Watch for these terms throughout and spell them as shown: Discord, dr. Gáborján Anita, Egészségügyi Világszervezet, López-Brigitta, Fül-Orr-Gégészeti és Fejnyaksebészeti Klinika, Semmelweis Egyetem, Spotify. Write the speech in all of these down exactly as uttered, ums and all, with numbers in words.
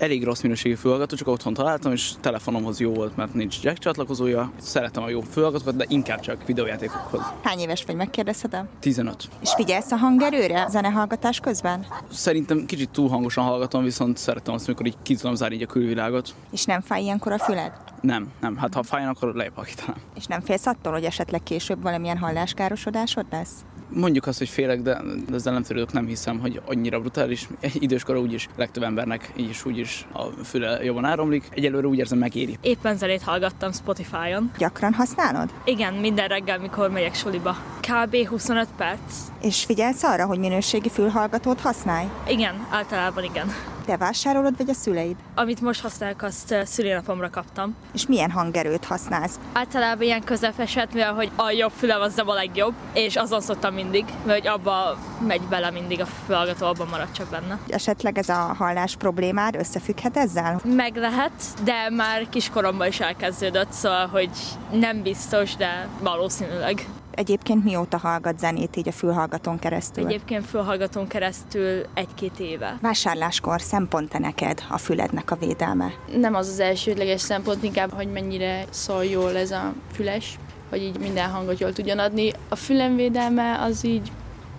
Elég rossz minőségű fülhallgató, csak otthon találtam, és telefonomhoz jó volt, mert nincs jack csatlakozója. Szeretem a jó fülhallgatókat, de inkább csak videójátékokhoz. Hány éves vagy, megkérdezhetem? tizenöt. És figyelsz a hangerőre zenehallgatás közben? Szerintem kicsit túl hangosan hallgatom, viszont szeretem azt, amikor így ki tudom zárni így a külvilágot. És nem fáj ilyenkor a füled? Nem, nem. Hát ha fájna, akkor lejjebb halkítanám. És nem félsz attól, hogy esetleg később valamilyen halláskárosodásod lesz? Mondjuk azt, hogy félek, de ezzel nem törődök, nem hiszem, hogy annyira brutális. Időskora úgyis legtöbb embernek így is, úgy is a füle jobban áramlik. Egyelőre úgy érzem, megéri. Éppen zenét hallgattam Spotify-on. Gyakran használod? Igen, minden reggel, mikor megyek suliba. körülbelül huszonöt perc. És figyelsz arra, hogy minőségi fülhallgatót használj? Igen, általában igen. Te vásárolod, vagy a szüleid? Amit most használok, azt szülinapomra kaptam. És milyen hangerőt használsz? Általában ilyen közepeset, mivel hogy a jobb fülem az nem a legjobb, és azon szoktam mindig, mert abba megy bele mindig a fülhallgató, abban marad csak benne. Esetleg ez a hallás problémád összefügghet ezzel? Meg lehet, de már kiskoromban is elkezdődött, szóval hogy nem biztos, de valószínűleg. Egyébként mióta hallgat zenét így a fülhallgatón keresztül? Egyébként fülhallgatón keresztül egy-két éve. Vásárláskor szempont-e neked a fülednek a védelme? Nem az az elsődleges szempont, inkább, hogy mennyire szól jól ez a füles, hogy így minden hangot jól tudjon adni. A fülem védelme az így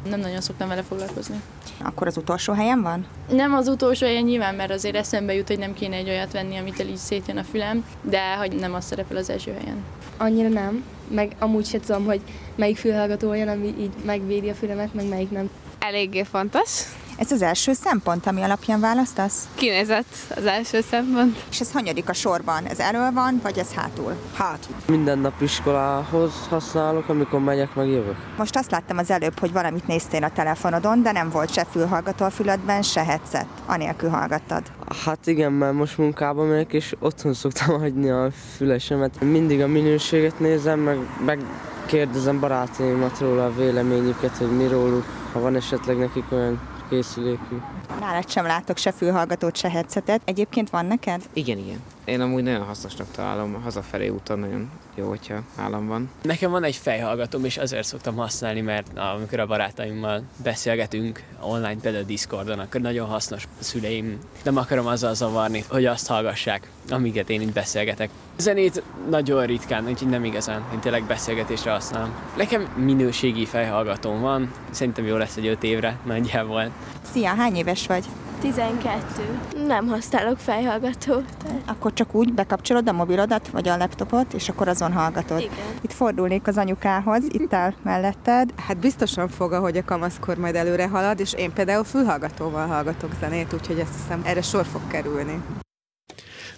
nem nagyon szoktam vele foglalkozni. Akkor az utolsó helyen van? Nem az utolsó helyen nyilván, mert azért eszembe jut, hogy nem kéne egy olyat venni, amitől így szétjön a fülem, de hogy nem az szerepel az első helyen. Annyira nem, meg amúgy se tudom, hogy melyik fülhallgató olyan, ami így megvédi a fülemet, meg melyik nem. Eléggé fontos. Ez az első szempont, ami alapján választasz? Kinézett az első szempont. És ez hanyadik a sorban? Ez elől van, vagy ez hátul? Hátul. Minden nap iskolához használok, amikor megyek, meg jövök. Most azt láttam az előbb, hogy valamit néztél a telefonodon, de nem volt se fülhallgató a füledben, se headset. Anélkül hallgattad. Hát igen, mert most munkába megyek, és otthon szoktam hagyni a fülesemet. Mindig a minőséget nézem, meg, meg kérdezem barátaimat róla a véleményüket, hogy mi róluk, ha van esetleg nekik olyan készülékű. Nálad sem látok se fülhallgatót, se headsetet. Egyébként van neked? Igen, igen. Én amúgy nagyon hasznosnak találom, hazafelé úton nagyon jó, hogyha nálam van. Nekem van egy fejhallgatóm, és azért szoktam használni, mert amikor a barátaimmal beszélgetünk online, például Discordon, akkor nagyon hasznos a szüleim. Nem akarom azzal zavarni, hogy azt hallgassák, amiket én így beszélgetek. Zenét nagyon ritkán, úgyhogy nem igazán, én tényleg beszélgetésre használom. Nekem minőségi fejhallgatóm van, szerintem jó lesz egy öt évre, nagyjából. Szia, hány éves vagy? tizenkettő. Nem használok fejhallgatót. Akkor csak úgy bekapcsolod a mobilodat, vagy a laptopot, és akkor azon hallgatod. Igen. Itt fordulnék az anyukához, itt áll melletted. Hát biztosan fog, ahogy a kamaszkor majd előre halad, és én például fülhallgatóval hallgatok zenét, úgyhogy azt hiszem, erre sor fog kerülni.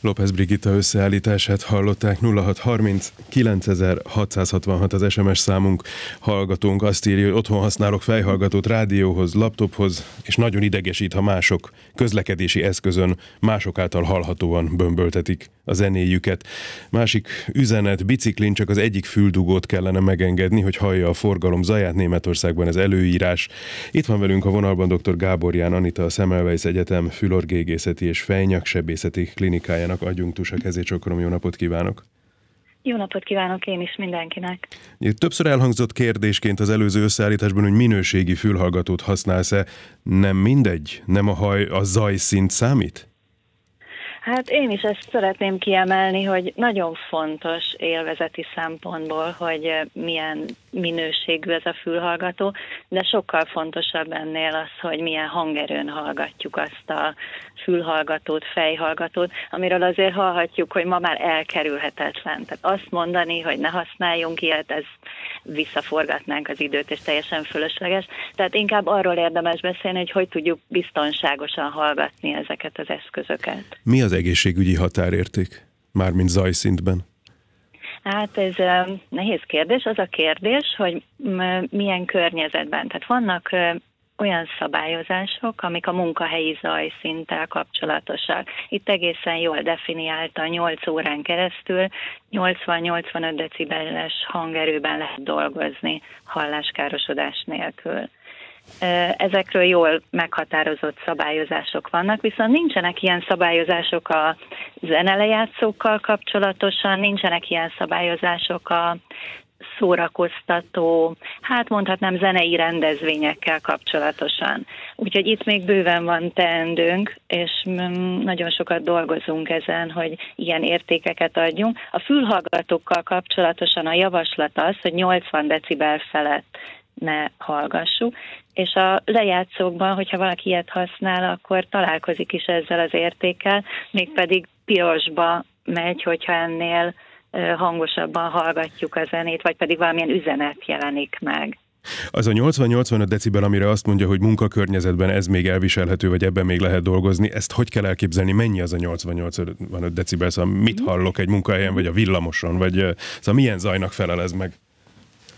López-Brigitta összeállítását hallották. Nulla hat harminc kilencezer-hatszázhatvanhat az es em es számunk. Hallgatónk azt írja, hogy otthon használok fejhallgatót rádióhoz, laptophoz, és nagyon idegesít, ha mások közlekedési eszközön mások által hallhatóan bömböltetik a zenéjüket. Másik üzenet: biciklin csak az egyik füldugót kellene megengedni, hogy hallja a forgalom zaját. Németországban ez előírás. Itt van velünk a vonalban doktor Gáborján Anita, a Semmelweis Egyetem Fül-Orr-Gégészeti és Fejnyaksebészeti Klinikájának adjunktusa kezét csokkolom. Jó napot kívánok! Jó napot kívánok én is mindenkinek! Többször elhangzott kérdésként az előző összeállításban, hogy minőségi fülhallgatót használsz-e. Nem mindegy? Nem a haj, a zajszint számít? Hát én is ezt szeretném kiemelni, hogy nagyon fontos élvezeti szempontból, hogy milyen minőségű ez a fülhallgató, de sokkal fontosabb ennél az, hogy milyen hangerőn hallgatjuk azt a fülhallgatót, fejhallgatót, amiről azért hallhatjuk, hogy ma már elkerülhetetlen. Tehát azt mondani, hogy ne használjunk ilyet, ez visszaforgatnánk az időt, és teljesen fölösleges. Tehát inkább arról érdemes beszélni, hogy hogy tudjuk biztonságosan hallgatni ezeket az eszközöket. Mi az egészségügyi határérték, mármint zajszintben? Hát ez nehéz kérdés. Az a kérdés, hogy milyen környezetben. Tehát vannak olyan szabályozások, amik a munkahelyi zajszinttel kapcsolatosak. Itt egészen jól definiálta, nyolc órán keresztül nyolcvan-nyolcvanöt decibeles hangerőben lehet dolgozni halláskárosodás nélkül. Ezekről jól meghatározott szabályozások vannak, viszont nincsenek ilyen szabályozások a zenelejátszókkal kapcsolatosan, nincsenek ilyen szabályozások a szórakoztató, hát mondhatnám zenei rendezvényekkel kapcsolatosan. Úgyhogy itt még bőven van teendőnk, és nagyon sokat dolgozunk ezen, hogy ilyen értékeket adjunk. A fülhallgatókkal kapcsolatosan a javaslat az, hogy nyolcvan decibel felett ne hallgassuk, és a lejátszókban, hogyha valaki ilyet használ, akkor találkozik is ezzel az értékkel, mégpedig pirosba megy, hogyha ennél hangosabban hallgatjuk a zenét, vagy pedig valamilyen üzenet jelenik meg. Az a nyolcvan-nyolcvanöt decibel, amire azt mondja, hogy munkakörnyezetben ez még elviselhető, vagy ebben még lehet dolgozni, ezt hogy kell elképzelni, mennyi az a nyolcvan-nyolcvanöt decibel, szóval mit hallok egy munkahelyen, vagy a villamoson, vagy szóval milyen zajnak felel ez meg?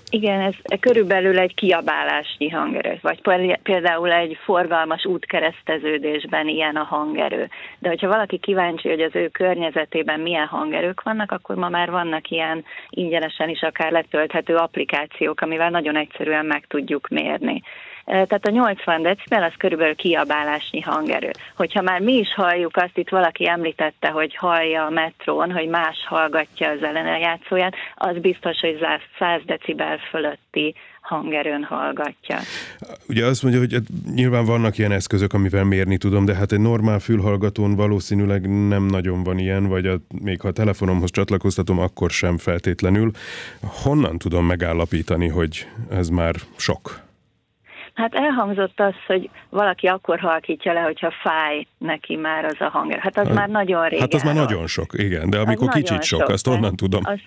Igen, ez körülbelül egy kiabálásnyi hangerő, vagy például egy forgalmas útkereszteződésben ilyen a hangerő. De hogyha valaki kíváncsi, hogy az ő környezetében milyen hangerők vannak, akkor ma már vannak ilyen ingyenesen is akár letölthető applikációk, amivel nagyon egyszerűen meg tudjuk mérni. Tehát a nyolcvan decibel az körülbelül kiabálásnyi hangerő. Hogyha már mi is halljuk azt, itt valaki említette, hogy hallja a metrón, hogy más hallgatja a zenejátszóját, az biztos, hogy száz decibel fölötti hangerőn hallgatja. Ugye azt mondja, hogy nyilván vannak ilyen eszközök, amivel mérni tudom, de hát egy normál fülhallgatón valószínűleg nem nagyon van ilyen, vagy a, még ha a telefonomhoz csatlakoztatom, akkor sem feltétlenül. Honnan tudom megállapítani, hogy ez már sok? Hát elhangzott az, hogy valaki akkor halkítja le, hogyha fáj neki már az a hanger. Hát az hát, már nagyon régen. Hát az már nagyon sok, igen, de amikor az kicsit sok, sok, azt onnan tudom. Az,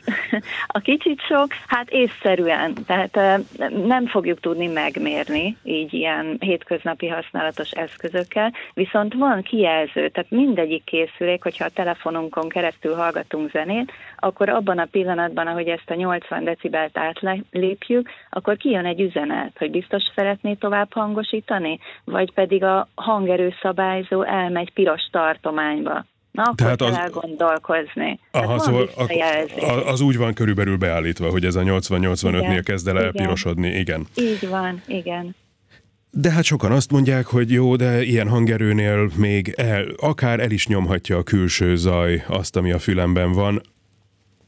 a kicsit sok, hát észszerűen, tehát nem fogjuk tudni megmérni így ilyen hétköznapi használatos eszközökkel, viszont van kijelző, tehát mindegyik készülék, hogyha a telefonunkon keresztül hallgatunk zenét, akkor abban a pillanatban, ahogy ezt a nyolcvan decibelt átlépjük, akkor kijön egy üzenet, hogy biztos szeretné tovább hangosítani, vagy pedig a hangerőszabályzó elmegy piros tartományba. Na, akkor tehát kell az... elgondolkozni. Aha, szóval az úgy van körülbelül beállítva, hogy ez a nyolcvan-nyolcvanötnél kezd el elpirosodni, igen. Így van, igen. De hát sokan azt mondják, hogy jó, de ilyen hangerőnél még el, akár el is nyomhatja a külső zaj azt, ami a fülemben van,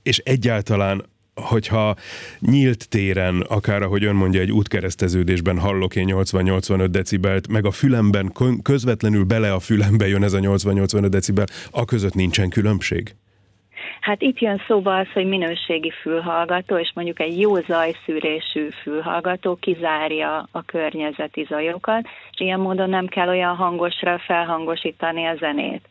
és egyáltalán hogyha nyílt téren, akár ahogy ön mondja, egy útkereszteződésben hallok én nyolcvan-nyolcvanöt decibelt, meg a fülemben, közvetlenül bele a fülembe jön ez a nyolcvan-nyolcvanöt decibel, a között nincsen különbség? Hát itt jön szóba az, hogy minőségi fülhallgató, és mondjuk egy jó zajszűrésű fülhallgató kizárja a környezeti zajokat, és ilyen módon nem kell olyan hangosra felhangosítani a zenét.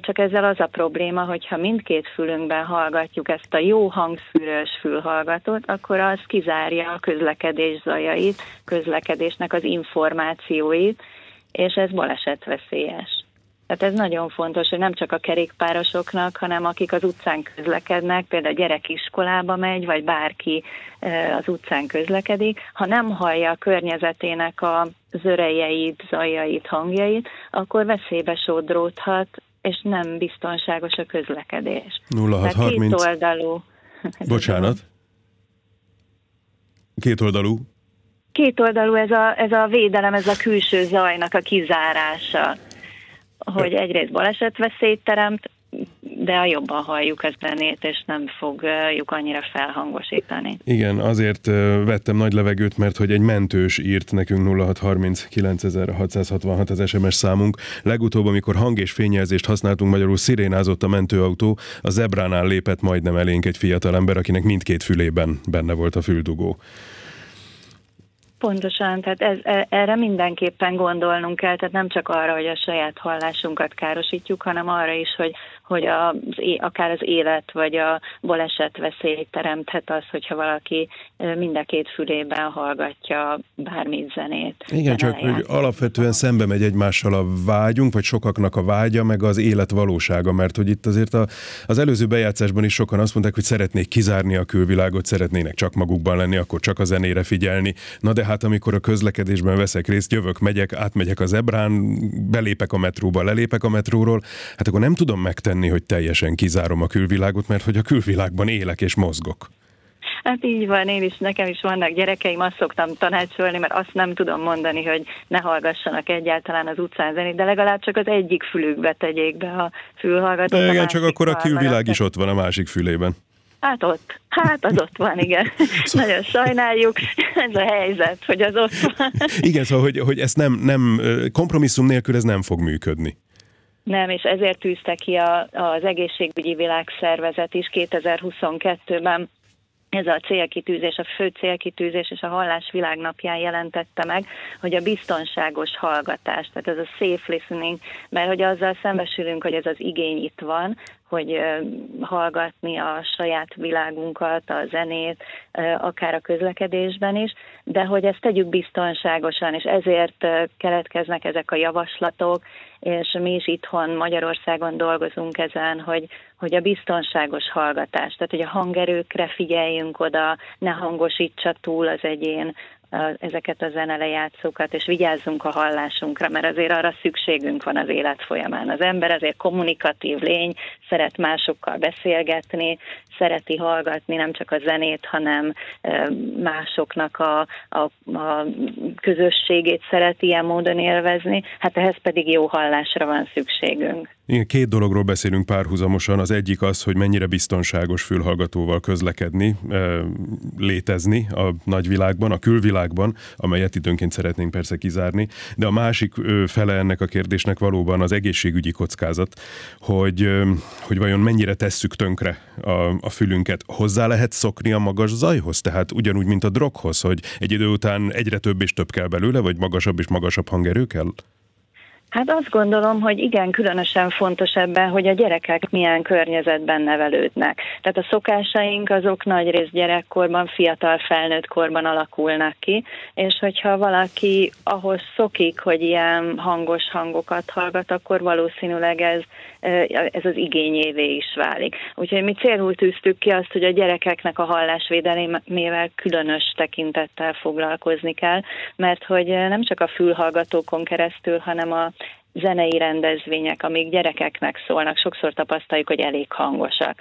Csak ezzel az a probléma, hogyha mindkét fülünkben hallgatjuk ezt a jó hangszűrős fülhallgatót, akkor az kizárja a közlekedés zajait, közlekedésnek az információit, és ez balesetveszélyes. Tehát ez nagyon fontos, hogy nem csak a kerékpárosoknak, hanem akik az utcán közlekednek, például a gyerek iskolába megy, vagy bárki az utcán közlekedik, ha nem hallja a környezetének a zörejeit, zajait, hangjait, akkor veszélybe sodródhat, és nem biztonságos a közlekedés. nulla hatszázharminc Két oldalú... Bocsánat. Két oldalú? Két oldalú ez a, ez a védelem, ez a külső zajnak a kizárása. Hogy egyrészt balesetveszélyt teremt, de a jobban halljuk a zenét, és nem fogjuk annyira felhangosítani. Igen, azért vettem nagy levegőt, mert hogy egy mentős írt nekünk nulla hatszázharminc kilencezer-hatszázhatvanhat az es em es számunk. Legutóbb, amikor hang- és fényjelzést használtunk, magyarul szirénázott a mentőautó, a zebránál lépett majdnem elénk egy fiatalember, akinek mindkét fülében benne volt a füldugó. Pontosan, tehát ez, erre mindenképpen gondolnunk kell, tehát nem csak arra, hogy a saját hallásunkat károsítjuk, hanem arra is, hogy, hogy az, akár az élet vagy a baleset veszélyt teremthet az, hogyha valaki mind a két fülében hallgatja bármit zenét. Igen, csak hogy alapvetően szembe megy egymással a vágyunk, vagy sokaknak a vágya, meg az élet valósága, mert hogy itt azért a, az előző bejátszásban is sokan azt mondták, hogy szeretnék kizárni a külvilágot, szeretnének csak magukban lenni, akkor csak a zenére figyelni. Na de hát Hát amikor a közlekedésben veszek részt, jövök, megyek, átmegyek a zebrán, belépek a metróba, lelépek a metróról, hát akkor nem tudom megtenni, hogy teljesen kizárom a külvilágot, mert hogy a külvilágban élek és mozgok. Hát így van, én is, nekem is vannak gyerekeim, azt szoktam tanácsolni, mert azt nem tudom mondani, hogy ne hallgassanak egyáltalán az utcán zenét, de legalább csak az egyik fülükbe tegyék be a fülhallgatót. De igen, csak akkor a külvilág is ott van a másik fülében. Hát ott. Hát az ott van, igen. Szóval... Nagyon sajnáljuk, ez a helyzet, hogy az ott van. Igen, szóval, hogy, hogy ezt nem, nem, kompromisszum nélkül ez nem fog működni. Nem, és ezért tűzte ki a, az Egészségügyi Világszervezet is kétezer-huszonkettőben. Ez a célkitűzés, a fő célkitűzés és a hallás világnapján jelentette meg, hogy a biztonságos hallgatás, tehát ez a safe listening, mert hogy azzal szembesülünk, hogy ez az igény itt van, hogy hallgatni a saját világunkat, a zenét, akár a közlekedésben is, de hogy ezt tegyük biztonságosan, és ezért keletkeznek ezek a javaslatok, és mi is itthon Magyarországon dolgozunk ezen, hogy, hogy a biztonságos hallgatás, tehát hogy a hangerőkre figyeljünk oda, ne hangosítsa túl az egyén a, ezeket a zenelejátszókat, és vigyázzunk a hallásunkra, mert azért arra szükségünk van az élet folyamán. Az ember azért kommunikatív lény, szeret másokkal beszélgetni, szereti hallgatni nem csak a zenét, hanem másoknak a, a, a közösségét szereti ilyen módon élvezni, hát ehhez pedig jó hallásra van szükségünk. Igen, két dologról beszélünk párhuzamosan. Az egyik az, hogy mennyire biztonságos fülhallgatóval közlekedni, létezni a nagyvilágban, a külvilágban, amelyet időnként szeretnénk persze kizárni. De a másik fele ennek a kérdésnek valóban az egészségügyi kockázat, hogy, hogy vajon mennyire tesszük tönkre a, a fülünket. Hozzá lehet szokni a magas zajhoz, tehát ugyanúgy, mint a droghoz, hogy egy idő után egyre több és több kell belőle, vagy magasabb és magasabb hangerő kell? Hát azt gondolom, hogy igen, különösen fontos ebben, hogy a gyerekek milyen környezetben nevelődnek. Tehát a szokásaink azok nagyrészt gyerekkorban, fiatal felnőtt korban alakulnak ki, és hogyha valaki ahhoz szokik, hogy ilyen hangos hangokat hallgat, akkor valószínűleg ez, ez az igényévé is válik. Úgyhogy mi célul tűztük ki azt, hogy a gyerekeknek a hallásvédelmével különös tekintettel foglalkozni kell, mert hogy nem csak a fülhallgatókon keresztül, hanem a zenei rendezvények, amik gyerekeknek szólnak, sokszor tapasztaljuk, hogy elég hangosak.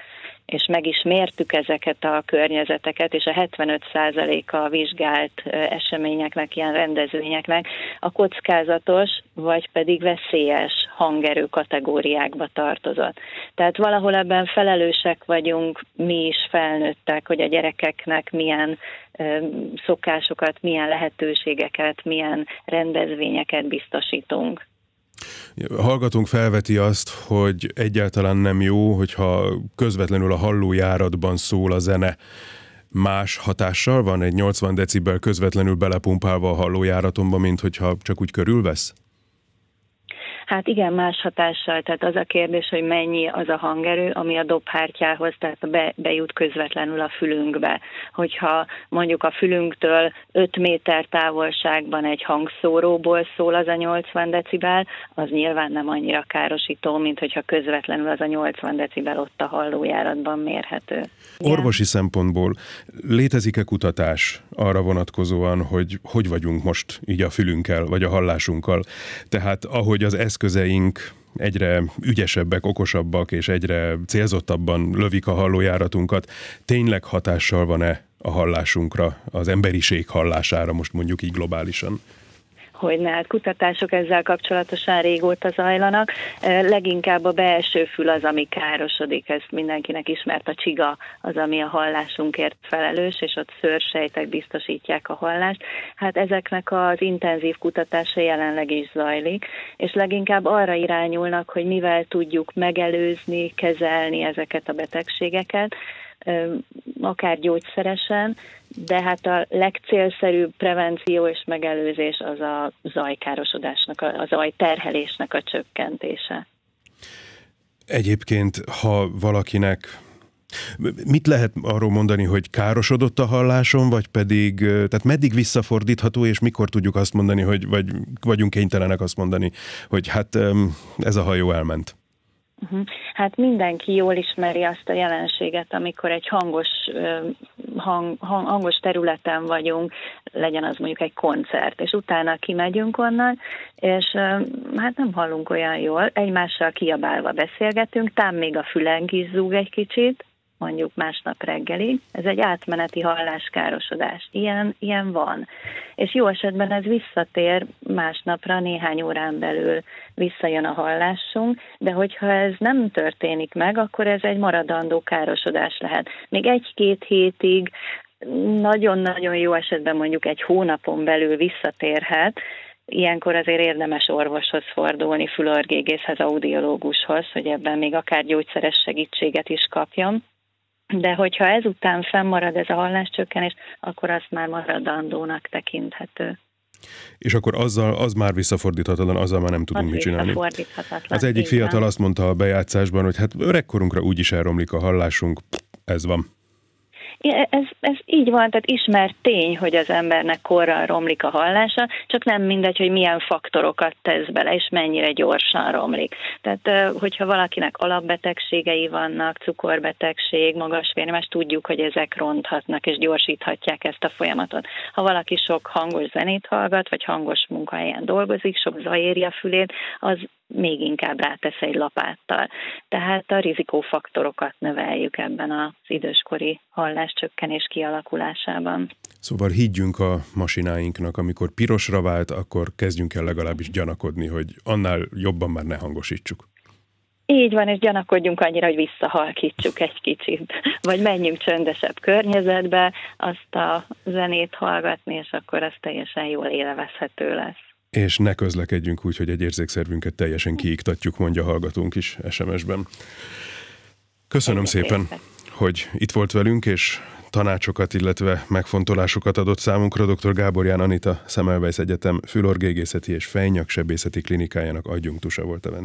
És meg is mértük ezeket a környezeteket, és a hetvenöt százaléka a vizsgált eseményeknek, ilyen rendezvényeknek a kockázatos, vagy pedig veszélyes hangerő kategóriákba tartozott. Tehát valahol ebben felelősek vagyunk, mi is felnőttek, hogy a gyerekeknek milyen szokásokat, milyen lehetőségeket, milyen rendezvényeket biztosítunk. Hallgatunk felveti azt, hogy egyáltalán nem jó, hogyha közvetlenül a hallójáratban szól a zene. Más hatással van egy nyolcvan decibel közvetlenül belepumpálva a hallójáratomba, mint hogyha csak úgy körülvesz? Hát igen, más hatással, tehát az a kérdés, hogy mennyi az a hangerő, ami a dobhártyához, tehát be, bejut közvetlenül a fülünkbe. Hogyha mondjuk a fülünktől öt méter távolságban egy hangszóróból szól az a nyolcvan decibel, az nyilván nem annyira károsító, mint hogyha közvetlenül az a nyolcvan decibel ott a hallójáratban mérhető. Igen? Orvosi szempontból létezik-e kutatás arra vonatkozóan, hogy hogy vagyunk most így a fülünkkel, vagy a hallásunkkal? Tehát ahogy az eszközeink egyre ügyesebbek, okosabbak és egyre célzottabban lövik a hallójáratunkat. Tényleg hatással van-e a hallásunkra, az emberiség hallására most mondjuk így globálisan? Hogy ne, hát kutatások ezzel kapcsolatosan régóta zajlanak. Leginkább a belső fül az, ami károsodik, ezt mindenkinek ismert, a csiga az, ami a hallásunkért felelős, és ott szőrsejtek biztosítják a hallást. Hát ezeknek az intenzív kutatása jelenleg is zajlik, és leginkább arra irányulnak, hogy mivel tudjuk megelőzni, kezelni ezeket a betegségeket, akár gyógyszeresen, de hát a legcélszerűbb prevenció és megelőzés az a zajkárosodásnak, a zajterhelésnek a csökkentése. Egyébként, ha valakinek... Mit lehet arról mondani, hogy károsodott a halláson, vagy pedig, tehát meddig visszafordítható, és mikor tudjuk azt mondani, hogy, vagy vagyunk kénytelenek azt mondani, hogy hát ez a hajó elment? Hát mindenki jól ismeri azt a jelenséget, amikor egy hangos, hang, hang, hangos területen vagyunk, legyen az mondjuk egy koncert, és utána kimegyünk onnan, és hát nem hallunk olyan jól, egymással kiabálva beszélgetünk, tám még a füleng is zúg egy kicsit, mondjuk másnap reggelig, ez egy átmeneti halláskárosodás. Ilyen, ilyen van. És jó esetben ez visszatér másnapra, néhány órán belül visszajön a hallásunk, de hogyha ez nem történik meg, akkor ez egy maradandó károsodás lehet. Még egy-két hétig, nagyon-nagyon jó esetben mondjuk egy hónapon belül visszatérhet. Ilyenkor azért érdemes orvoshoz fordulni, fül-orr-gégészhez, audiológushoz, hogy ebben még akár gyógyszeres segítséget is kapjam. De hogyha ezután fennmarad ez a halláscsökkenés, akkor az már maradandónak tekinthető. És akkor azzal, az már visszafordíthatatlan, azzal már nem tudunk az mit csinálni. Az egyik fiatal azt mondta a bejátszásban, hogy hát öregkorunkra úgyis elromlik a hallásunk, ez van. Ez, ez így van, tehát ismert tény, hogy az embernek korral romlik a hallása, csak nem mindegy, hogy milyen faktorokat tesz bele, és mennyire gyorsan romlik. Tehát, hogyha valakinek alapbetegségei vannak, cukorbetegség, magas vérnyomás, tudjuk, hogy ezek ronthatnak, és gyorsíthatják ezt a folyamatot. Ha valaki sok hangos zenét hallgat, vagy hangos munkahelyen dolgozik, sok zaj éri a fülét, az még inkább rátesz egy lapáttal. Tehát a rizikófaktorokat növeljük ebben az időskori halláscsökkenés kialakulásában. Szóval higgyünk a masináinknak, amikor pirosra vált, akkor kezdjünk el legalábbis gyanakodni, hogy annál jobban már ne hangosítsuk. Így van, és gyanakodjunk annyira, hogy visszahalkítsuk egy kicsit, vagy menjünk csöndesebb környezetbe, azt a zenét hallgatni, és akkor az teljesen jól élvezhető lesz. És ne közlekedjünk úgy, hogy egy érzékszervünket teljesen kiiktatjuk, mondja hallgatónk is es em es-ben. Köszönöm szépen, hogy itt volt velünk, és tanácsokat, illetve megfontolásokat adott számunkra. doktor Gáborján Anita, Semmelweis Egyetem Fül-Orr-Gégészeti és Fejnyaksebészeti Klinikájának adjunktusa volt a vendég.